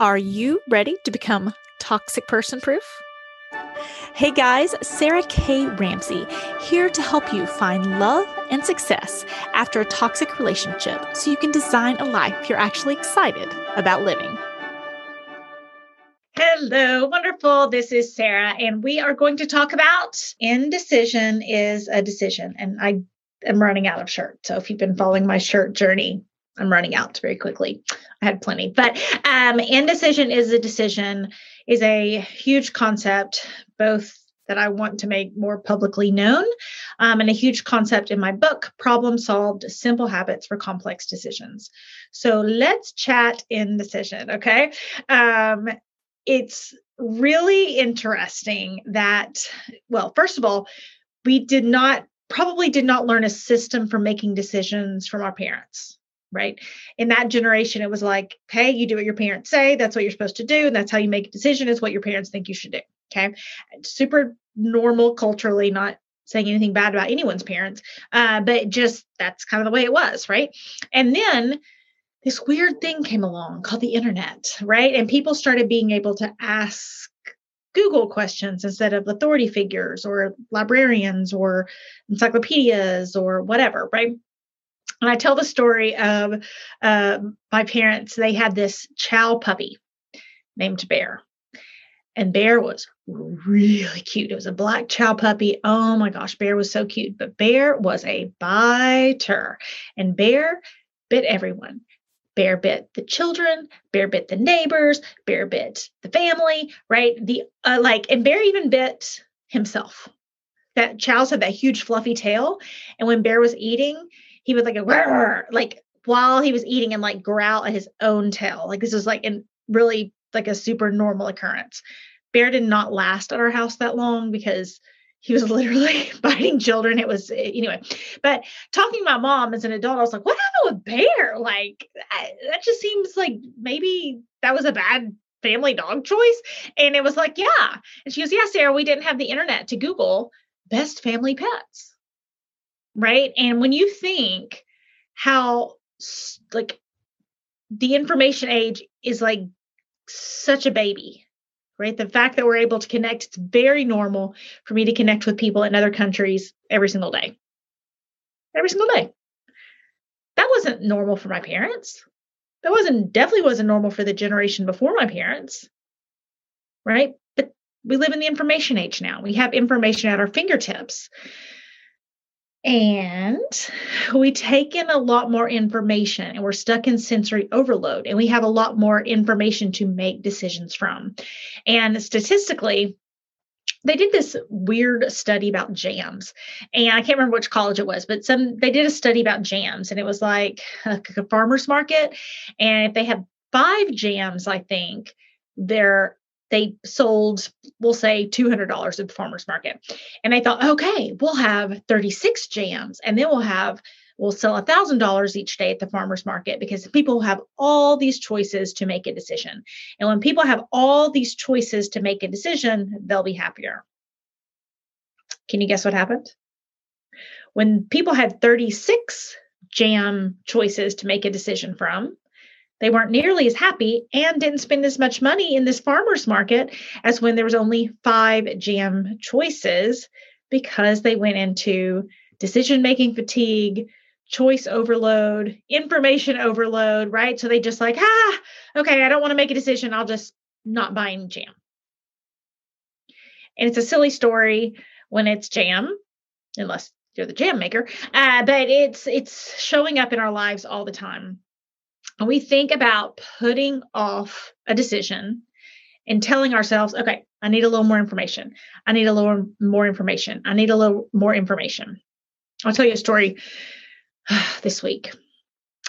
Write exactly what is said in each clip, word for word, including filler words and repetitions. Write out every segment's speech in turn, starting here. Are you ready to become toxic person proof? Hey guys, Sarah K. Ramsey here to help you find love and success after a toxic relationship so you can design a life you're actually excited about living. Hello, wonderful. This is Sarah, and we are going to talk about indecision is a decision. And I am running out of shirt. So if you've been following my shirt journey, I'm running out very quickly. I had plenty, but um, indecision is a decision is a huge concept, both that I want to make more publicly known um, and a huge concept in my book, Problem Solved Simple Habits for Complex Decisions. So let's chat indecision, okay? Um, it's really interesting that, well, first of all, we did not, probably did not learn a system for making decisions from our parents. Right. In that generation, it was like, hey, you do what your parents say. That's what you're supposed to do. And that's how you make a decision is what your parents think you should do. Okay. Super normal culturally, not saying anything bad about anyone's parents, uh, but just that's kind of the way it was. Right. And then this weird thing came along called the internet. Right. And people started being able to ask Google questions instead of authority figures or librarians or encyclopedias or whatever. Right. And I tell the story of uh, my parents. They had this chow puppy named Bear. And Bear was really cute. It was a black chow puppy. Oh, my gosh. Bear was so cute. But Bear was a biter. And Bear bit everyone. Bear bit the children. Bear bit the neighbors. Bear bit the family, right? The uh, like, and Bear even bit himself. That chows had that huge fluffy tail. And when Bear was eating, he would like a like while he was eating and like growl at his own tail. Like this was like in really like a super normal occurrence. Bear did not last at our house that long because he was literally biting children. It was anyway. But talking to my mom as an adult, I was like, what happened with Bear? Like I, that just seems like maybe that was a bad family dog choice. And it was like, yeah. And she goes, yeah, Sarah, we didn't have the internet to Google best family pets. Right. And when you think how like the information age is like such a baby, right? The fact that we're able to connect, it's very normal for me to connect with people in other countries every single day. Every single day. That wasn't normal for my parents. That wasn't definitely wasn't normal for the generation before my parents. Right. But we live in the information age now. We have information at our fingertips. And we take in a lot more information and we're stuck in sensory overload and we have a lot more information to make decisions from. And statistically, they did this weird study about jams and I can't remember which college it was, but some they did a study about jams and it was like a, a farmer's market. And if they had five jams, I think they're They sold, we'll say, two hundred dollars at the farmer's market. And they thought, okay, we'll have thirty-six jams. And then we'll have, we'll sell one thousand dollars each day at the farmer's market because people have all these choices to make a decision. And when people have all these choices to make a decision, they'll be happier. Can you guess what happened? When people had thirty-six jam choices to make a decision from, they weren't nearly as happy and didn't spend as much money in this farmer's market as when there was only five jam choices because they went into decision-making fatigue, choice overload, information overload, right? So they just like, ah, okay, I don't want to make a decision. I'll just not buy any jam. And it's a silly story when it's jam, unless you're the jam maker, uh, but it's it's showing up in our lives all the time. And we think about putting off a decision and telling ourselves, okay, I need a little more information. I need a little more information. I need a little more information. I'll tell you a story this week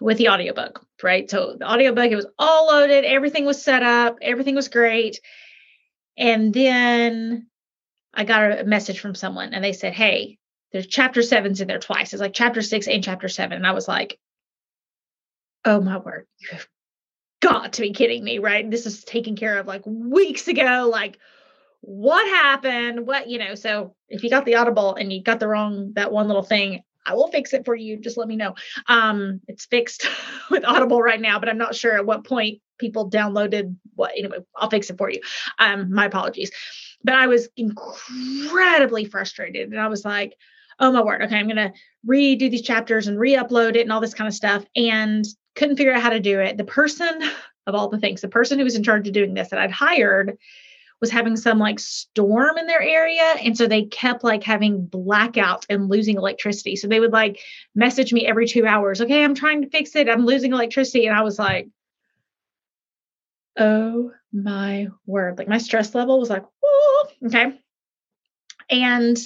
with the audiobook, right? So the audiobook, it was all loaded. Everything was set up. Everything was great. And then I got a message from someone and they said, hey, there's chapter sevens in there twice. It's like chapter six and chapter seven. And I was like, oh my word, you have got to be kidding me, right? This is taken care of like weeks ago. Like what happened? What, you know, so if you got the Audible and you got the wrong, that one little thing, I will fix it for you. Just let me know. Um, it's fixed with Audible right now, but I'm not sure at what point people downloaded what. Anyway, I'll fix it for you. Um, my apologies. But I was incredibly frustrated. And I was like, oh my word. Okay. I'm going to redo these chapters and re-upload it and all this kind of stuff. And couldn't figure out how to do it. The person of all the things, the person who was in charge of doing this that I'd hired was having some like storm in their area. And so they kept like having blackouts and losing electricity. So they would like message me every two hours. Okay. I'm trying to fix it. I'm losing electricity. And I was like, oh my word. Like my stress level was like, whoa. Okay. And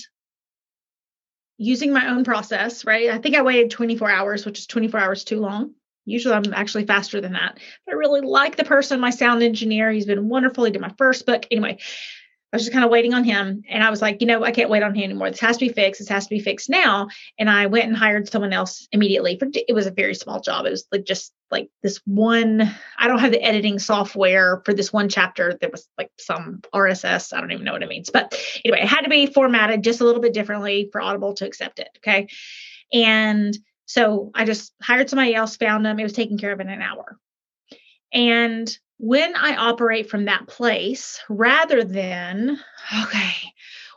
using my own process, right? I think I waited twenty-four hours, which is twenty-four hours too long. Usually I'm actually faster than that. But I really like the person, my sound engineer. He's been wonderful. He did my first book. Anyway, I was just kind of waiting on him. And I was like, you know, I can't wait on him anymore. This has to be fixed. This has to be fixed now. And I went and hired someone else immediately. For, it was a very small job. It was like just like this one. I don't have the editing software for this one chapter. There was like some R S S. I don't even know what it means. But anyway, it had to be formatted just a little bit differently for Audible to accept it. Okay. And so I just hired somebody else, found them. It was taken care of in an hour. And when I operate from that place, rather than, okay,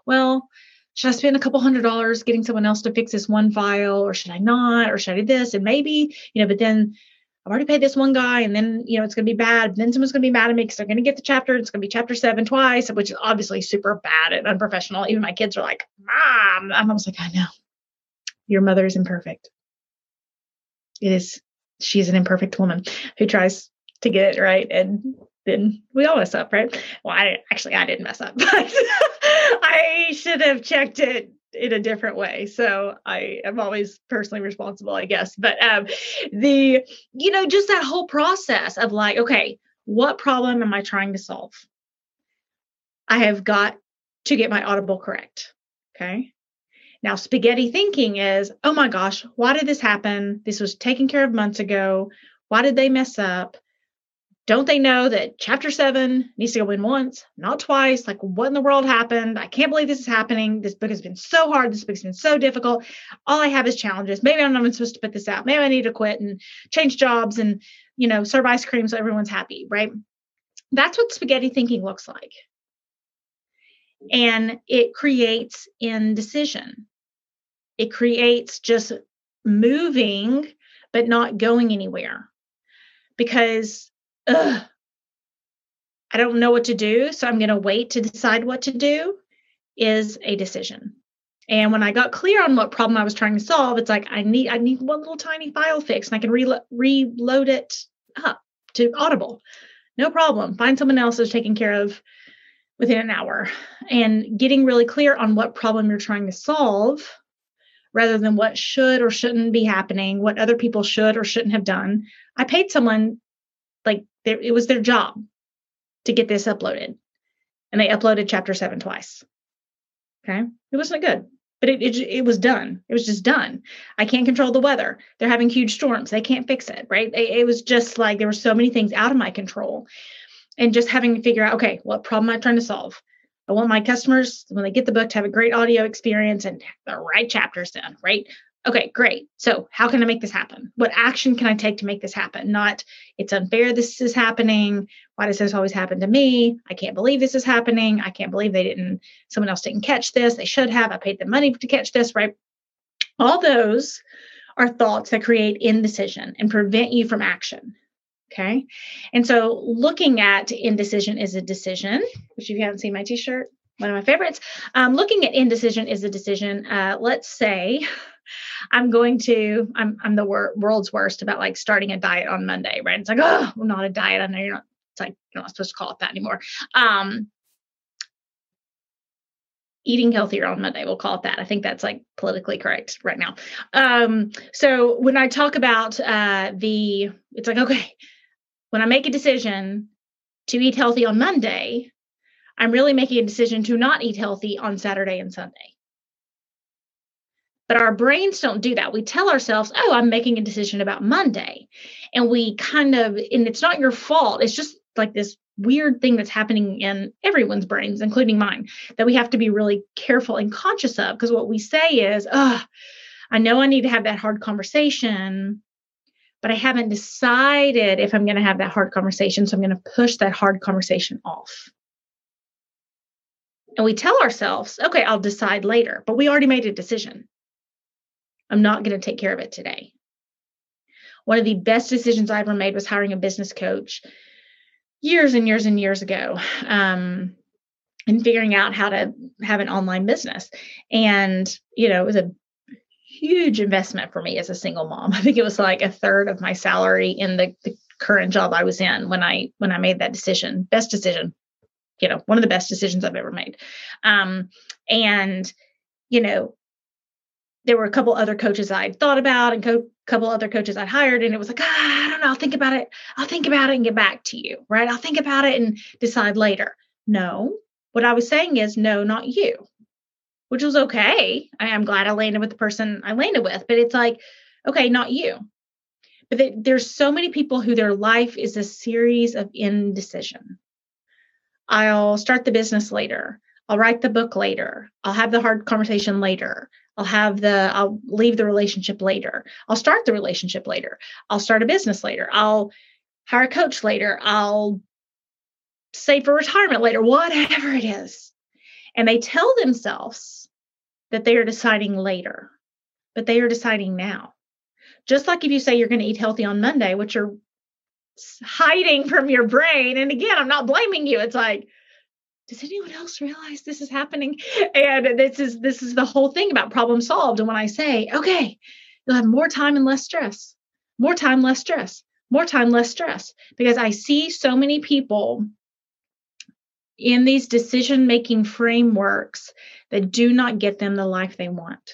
well, should I spend a couple hundred dollars getting someone else to fix this one file, or should I not, or should I do this? And maybe, you know, but then I've already paid this one guy, and then, you know, it's going to be bad. Then someone's going to be mad at me because they're going to get the chapter. It's going to be chapter seven twice, which is obviously super bad and unprofessional. Even my kids are like, Mom, I'm almost like, I know, your mother is imperfect. It is, she's an imperfect woman who tries to get it right. And then we all mess up, right? Well, I actually, I didn't mess up, but I should have checked it in a different way. So I am always personally responsible, I guess. But um, the, you know, just that whole process of like, okay, what problem am I trying to solve? I have got to get my Audible correct. Okay. Now, spaghetti thinking is, oh my gosh, why did this happen? This was taken care of months ago. Why did they mess up? Don't they know that chapter seven needs to go in once, not twice? Like, what in the world happened? I can't believe this is happening. This book has been so hard. This book's been so difficult. All I have is challenges. Maybe I'm not even supposed to put this out. Maybe I need to quit and change jobs and, you know, serve ice cream so everyone's happy, right? That's what spaghetti thinking looks like. And it creates indecision. It creates just moving, but not going anywhere because ugh, I don't know what to do. So I'm going to wait to decide what to do is a decision. And when I got clear on what problem I was trying to solve, it's like, I need, I need one little tiny file fix and I can re- reload it up to Audible. No problem. Find someone else who's taking care of within an hour, and getting really clear on what problem you're trying to solve rather than what should or shouldn't be happening, what other people should or shouldn't have done. I paid someone, like it was their job to get this uploaded, and they uploaded chapter seven twice. Okay. It wasn't good, but it, it it was done. It was just done. I can't control the weather. They're having huge storms. They can't fix it. Right. It, it was just like, there were so many things out of my control. And just having to figure out, okay, what problem am I trying to solve? I want my customers, when they get the book, to have a great audio experience and the right chapters done, right? Okay, great. So how can I make this happen? What action can I take to make this happen? Not, it's unfair this is happening. Why does this always happen to me? I can't believe this is happening. I can't believe they didn't, someone else didn't catch this. They should have. I paid them money to catch this, right? All those are thoughts that create indecision and prevent you from action. Okay. And so looking at indecision is a decision, which if you haven't seen my t-shirt, one of my favorites, um, looking at indecision is a decision. Uh, let's say I'm going to, I'm, I'm the wor- world's worst about like starting a diet on Monday, right? It's like, oh, I'm not a diet. I know you're not, it's like, you're not supposed to call it that anymore. Um, eating healthier on Monday. We'll call it that. I think that's like politically correct right now. Um, so when I talk about uh, the, it's like, okay, when I make a decision to eat healthy on Monday, I'm really making a decision to not eat healthy on Saturday and Sunday. But our brains don't do that. We tell ourselves, oh, I'm making a decision about Monday. And we kind of, and it's not your fault. It's just like this weird thing that's happening in everyone's brains, including mine, that we have to be really careful and conscious of. Because what we say is, oh, I know I need to have that hard conversation, but I haven't decided if I'm going to have that hard conversation. So I'm going to push that hard conversation off. And we tell ourselves, okay, I'll decide later, but we already made a decision. I'm not going to take care of it today. One of the best decisions I ever made was hiring a business coach years and years and years ago, um, and figuring out how to have an online business. And, you know, it was a huge investment for me as a single mom. I think it was like a third of my salary in the, the current job I was in when I, when I made that decision. Best decision, you know, one of the best decisions I've ever made. Um, and, you know, there were a couple other coaches I'd thought about and a co- couple other coaches I'd hired. And it was like, ah, I don't know. I'll think about it. I'll think about it and get back to you. Right. I'll think about it and decide later. No, what I was saying is no, not you, which was okay. I am glad I landed with the person I landed with, but it's like, okay, not you. But th- there's so many people who their life is a series of indecision. I'll start the business later. I'll write the book later. I'll have the hard conversation later. I'll have the, I'll leave the relationship later. I'll start the relationship later. I'll start a business later. I'll hire a coach later. I'll save for retirement later, whatever it is. And they tell themselves that they are deciding later, but they are deciding now. Just like if you say you're going to eat healthy on Monday, which you're hiding from your brain. And again, I'm not blaming you. It's like, does anyone else realize this is happening? And this is this is the whole thing about problem solved. And when I say, okay, you'll have more time and less stress, more time, less stress, more time, less stress, because I see so many people in these decision-making frameworks that do not get them the life they want.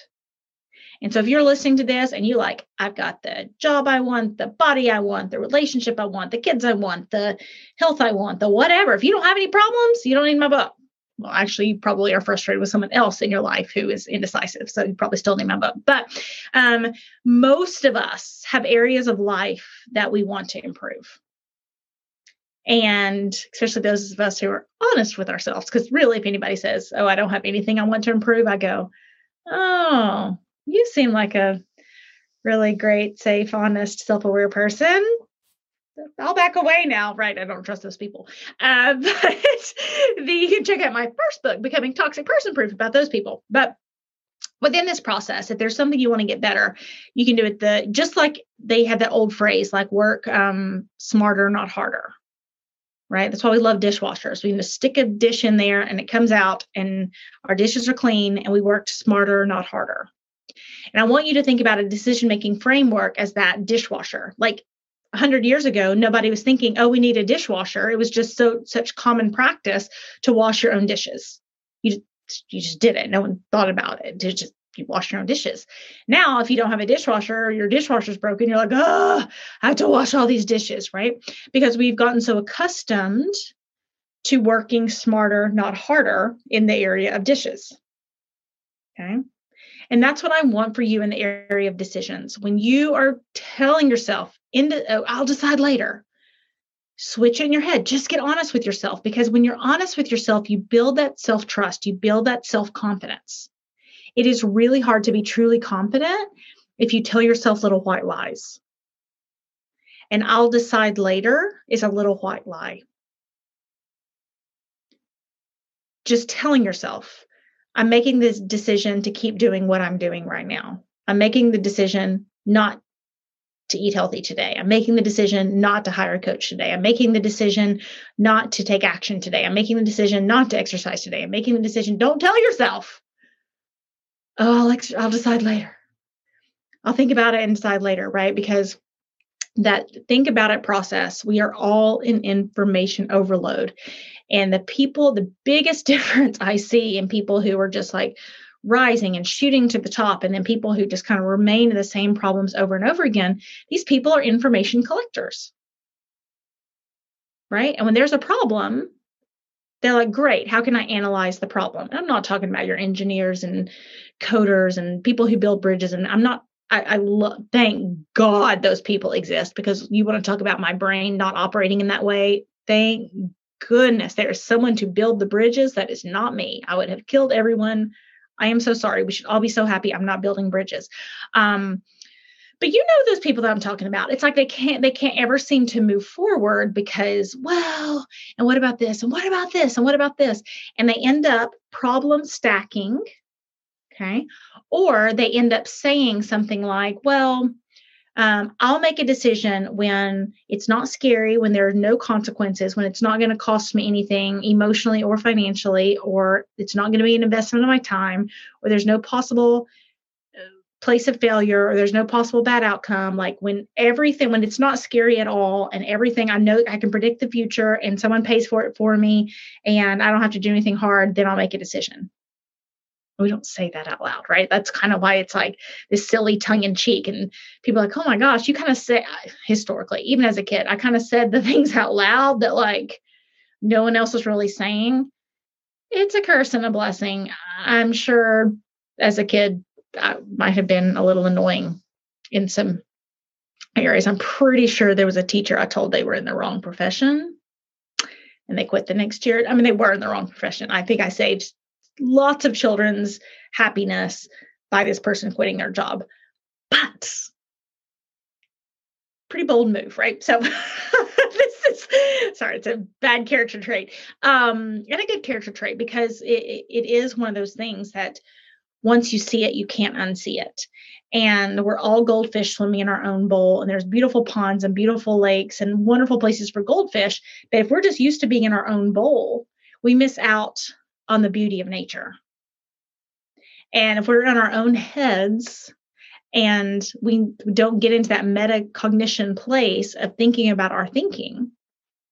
And so if you're listening to this and you like, I've got the job I want, the body I want, the relationship I want, the kids I want, the health I want, the whatever. If you don't have any problems, you don't need my book. Well, actually, you probably are frustrated with someone else in your life who is indecisive. So you probably still need my book. But um, most of us have areas of life that we want to improve. And especially those of us who are honest with ourselves, because really, if anybody says, oh, I don't have anything I want to improve, I go, oh, you seem like a really great, safe, honest, self-aware person. I'll back away now. Right. I don't trust those people. Uh, but the, you can check out my first book, Becoming Toxic Person Proof, about those people. But within this process, if there's something you want to get better, you can do it. The just like they have that old phrase, like work um, smarter, not harder. Right. That's why we love dishwashers. We just stick a dish in there and it comes out and our dishes are clean and we worked smarter, not harder. And I want you to think about a decision-making framework as that dishwasher. Like one hundred years ago, nobody was thinking, oh, we need a dishwasher. It was just so such common practice to wash your own dishes. You just, you just did it. No one thought about it. You just you wash your own dishes. Now, if you don't have a dishwasher, your dishwasher's broken. You're like, oh, I have to wash all these dishes, right? Because we've gotten so accustomed to working smarter, not harder in the area of dishes. Okay. And that's what I want for you in the area of decisions. When you are telling yourself, "Into oh, I'll decide later," switch in your head. Just get honest with yourself, because when you're honest with yourself, you build that self-trust. You build that self-confidence. It is really hard to be truly confident if you tell yourself little white lies. And I'll decide later is a little white lie. Just telling yourself, I'm making this decision to keep doing what I'm doing right now. I'm making the decision not to eat healthy today. I'm making the decision not to hire a coach today. I'm making the decision not to take action today. I'm making the decision not to exercise today. I'm making the decision. Don't tell yourself, oh, I'll, ex- I'll decide later. I'll think about it and decide later, right? Because that think about it process, we are all in information overload. And the people, the biggest difference I see in people who are just like rising and shooting to the top, and then people who just kind of remain in the same problems over and over again, these people are information collectors, right? And when there's a problem, they're like, great, how can I analyze the problem? And I'm not talking about your engineers and coders and people who build bridges. And I'm not, I, I love, thank God those people exist, because you want to talk about my brain not operating in that way. Thank goodness, there is someone to build the bridges. That is not me. I would have killed everyone. I am so sorry. We should all be so happy. I'm not building bridges. Um, but you know, those people that I'm talking about, it's like, they can't, they can't ever seem to move forward because, well, and what about this? And what about this? And what about this? And they end up problem stacking. Okay. Or they end up saying something like, well, um, I'll make a decision when it's not scary, when there are no consequences, when it's not going to cost me anything emotionally or financially, or it's not going to be an investment of my time, or there's no possible place of failure, or there's no possible bad outcome. Like when everything, when it's not scary at all and everything, I know I can predict the future and someone pays for it for me and I don't have to do anything hard, then I'll make a decision. We don't say that out loud, right? That's kind of why it's like this silly tongue in cheek. And people are like, oh my gosh, you kind of say, historically, even as a kid, I kind of said the things out loud that like no one else was really saying. It's a curse and a blessing. I'm sure as a kid, I might have been a little annoying in some areas. I'm pretty sure there was a teacher I told they were in the wrong profession and they quit the next year. I mean, they were in the wrong profession. I think I saved lots of children's happiness by this person quitting their job, but pretty bold move, right? So this is, sorry, it's a bad character trait, um, and a good character trait, because it, it is one of those things that once you see it, you can't unsee it. And we're all goldfish swimming in our own bowl, and there's beautiful ponds and beautiful lakes and wonderful places for goldfish. But if we're just used to being in our own bowl, we miss out on the beauty of nature. And if we're in our own heads and we don't get into that metacognition place of thinking about our thinking,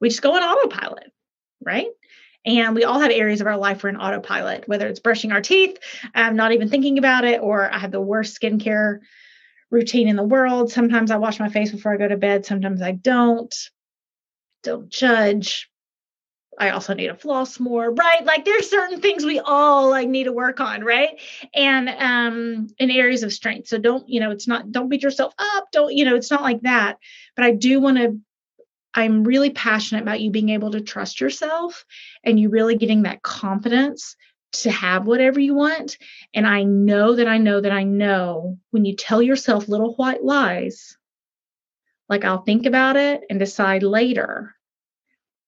we just go on autopilot, right? And we all have areas of our life we're in autopilot, whether it's brushing our teeth, I'm not even thinking about it, or I have the worst skincare routine in the world. Sometimes I wash my face before I go to bed. Sometimes I don't. Don't judge. I also need to floss more, right? Like there's certain things we all like need to work on, right? And um, in areas of strength. So don't, you know, it's not, don't beat yourself up. Don't, you know, it's not like that. But I do want to, I'm really passionate about you being able to trust yourself and you really getting that confidence to have whatever you want. And I know that I know that I know when you tell yourself little white lies, like I'll think about it and decide later,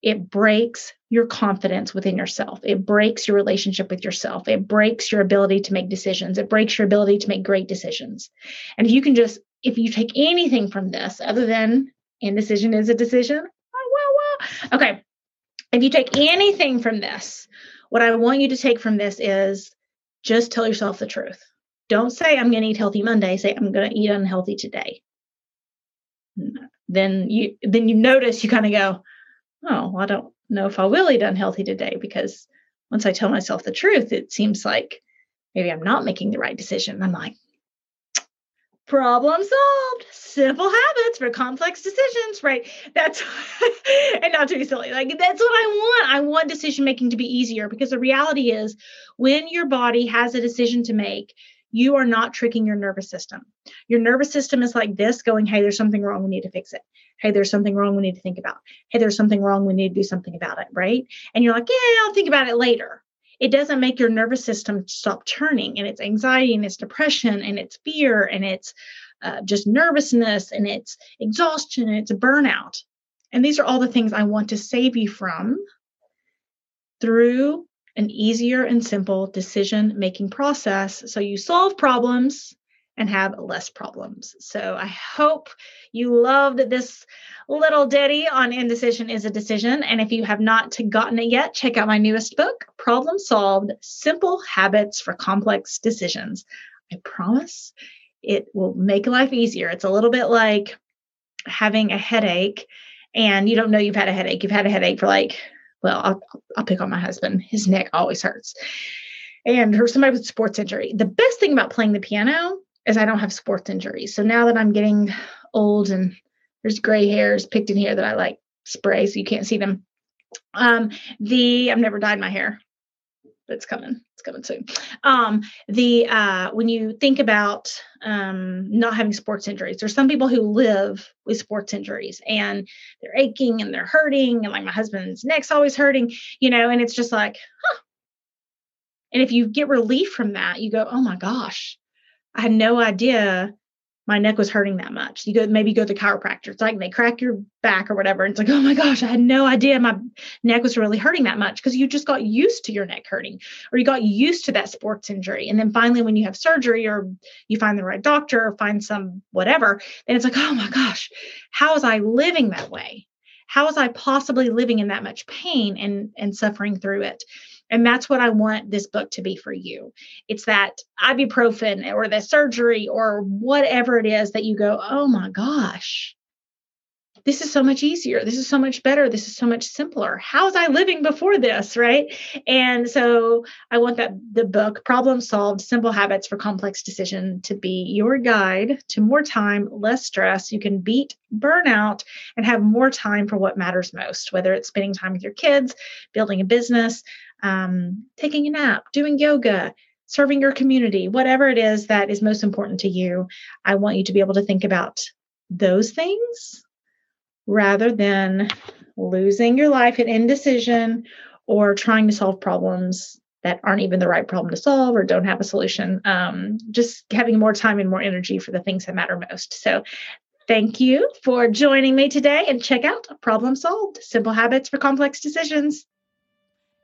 it breaks your confidence within yourself. It breaks your relationship with yourself. It breaks your ability to make decisions. It breaks your ability to make great decisions. And if you can just, if you take anything from this other than indecision is a decision, wah, wah, wah. Okay, if you take anything from this, what I want you to take from this is just tell yourself the truth. Don't say I'm going to eat healthy Monday. Say I'm going to eat unhealthy today. Then you, then you notice you kind of go, oh, well, I don't know if I will eat unhealthy today, because once I tell myself the truth, it seems like maybe I'm not making the right decision. I'm like, problem solved, simple habits for complex decisions, right? That's, and not to be silly, like that's what I want. I want decision making to be easier, because the reality is when your body has a decision to make, you are not tricking your nervous system. Your nervous system is like this going, hey, there's something wrong. We need to fix it. Hey, there's something wrong. We need to think about. Hey, there's something wrong. We need to do something about it, right? And you're like, yeah, I'll think about it later. It doesn't make your nervous system stop turning, and it's anxiety and it's depression and it's fear and it's uh, just nervousness and it's exhaustion and it's burnout. And these are all the things I want to save you from through an easier and simple decision-making process, so you solve problems and have less problems. So I hope you loved this little ditty on indecision is a decision. And if you have not gotten it yet, check out my newest book, Problem Solved: Simple Habits for Complex Decisions. I promise it will make life easier. It's a little bit like having a headache and you don't know you've had a headache. You've had a headache for like, well, I'll, I'll pick on my husband. His neck always hurts. And for somebody with sports injury, the best thing about playing the piano is I don't have sports injuries. So now that I'm getting old and there's gray hairs picked in here that I like spray so you can't see them. Um, the I've never dyed my hair. But it's coming. It's coming soon. Um, the uh, when you think about um, not having sports injuries, there's some people who live with sports injuries and they're aching and they're hurting. And like my husband's neck's always hurting, you know, and it's just like, huh. And if you get relief from that, you go, oh my gosh, I had no idea my neck was hurting that much. You go, maybe you go to the chiropractor. It's like they crack your back or whatever. And it's like, oh my gosh, I had no idea my neck was really hurting that much, because you just got used to your neck hurting, or you got used to that sports injury. And then finally, when you have surgery or you find the right doctor or find some whatever, then it's like, oh my gosh, how was I living that way? How was I possibly living in that much pain and, and suffering through it? And that's what I want this book to be for you. It's that ibuprofen or the surgery or whatever it is that you go, oh my gosh, this is so much easier. This is so much better. This is so much simpler. How was I living before this, right? And so I want that the book, Problem Solved, Simple Habits for Complex Decision, to be your guide to more time, less stress. You can beat burnout and have more time for what matters most, whether it's spending time with your kids, building a business, Um, taking a nap, doing yoga, serving your community, whatever it is that is most important to you. I want you to be able to think about those things rather than losing your life in indecision or trying to solve problems that aren't even the right problem to solve or don't have a solution. Um, just having more time and more energy for the things that matter most. So thank you for joining me today, and check out Problem Solved, Simple Habits for Complex Decisions.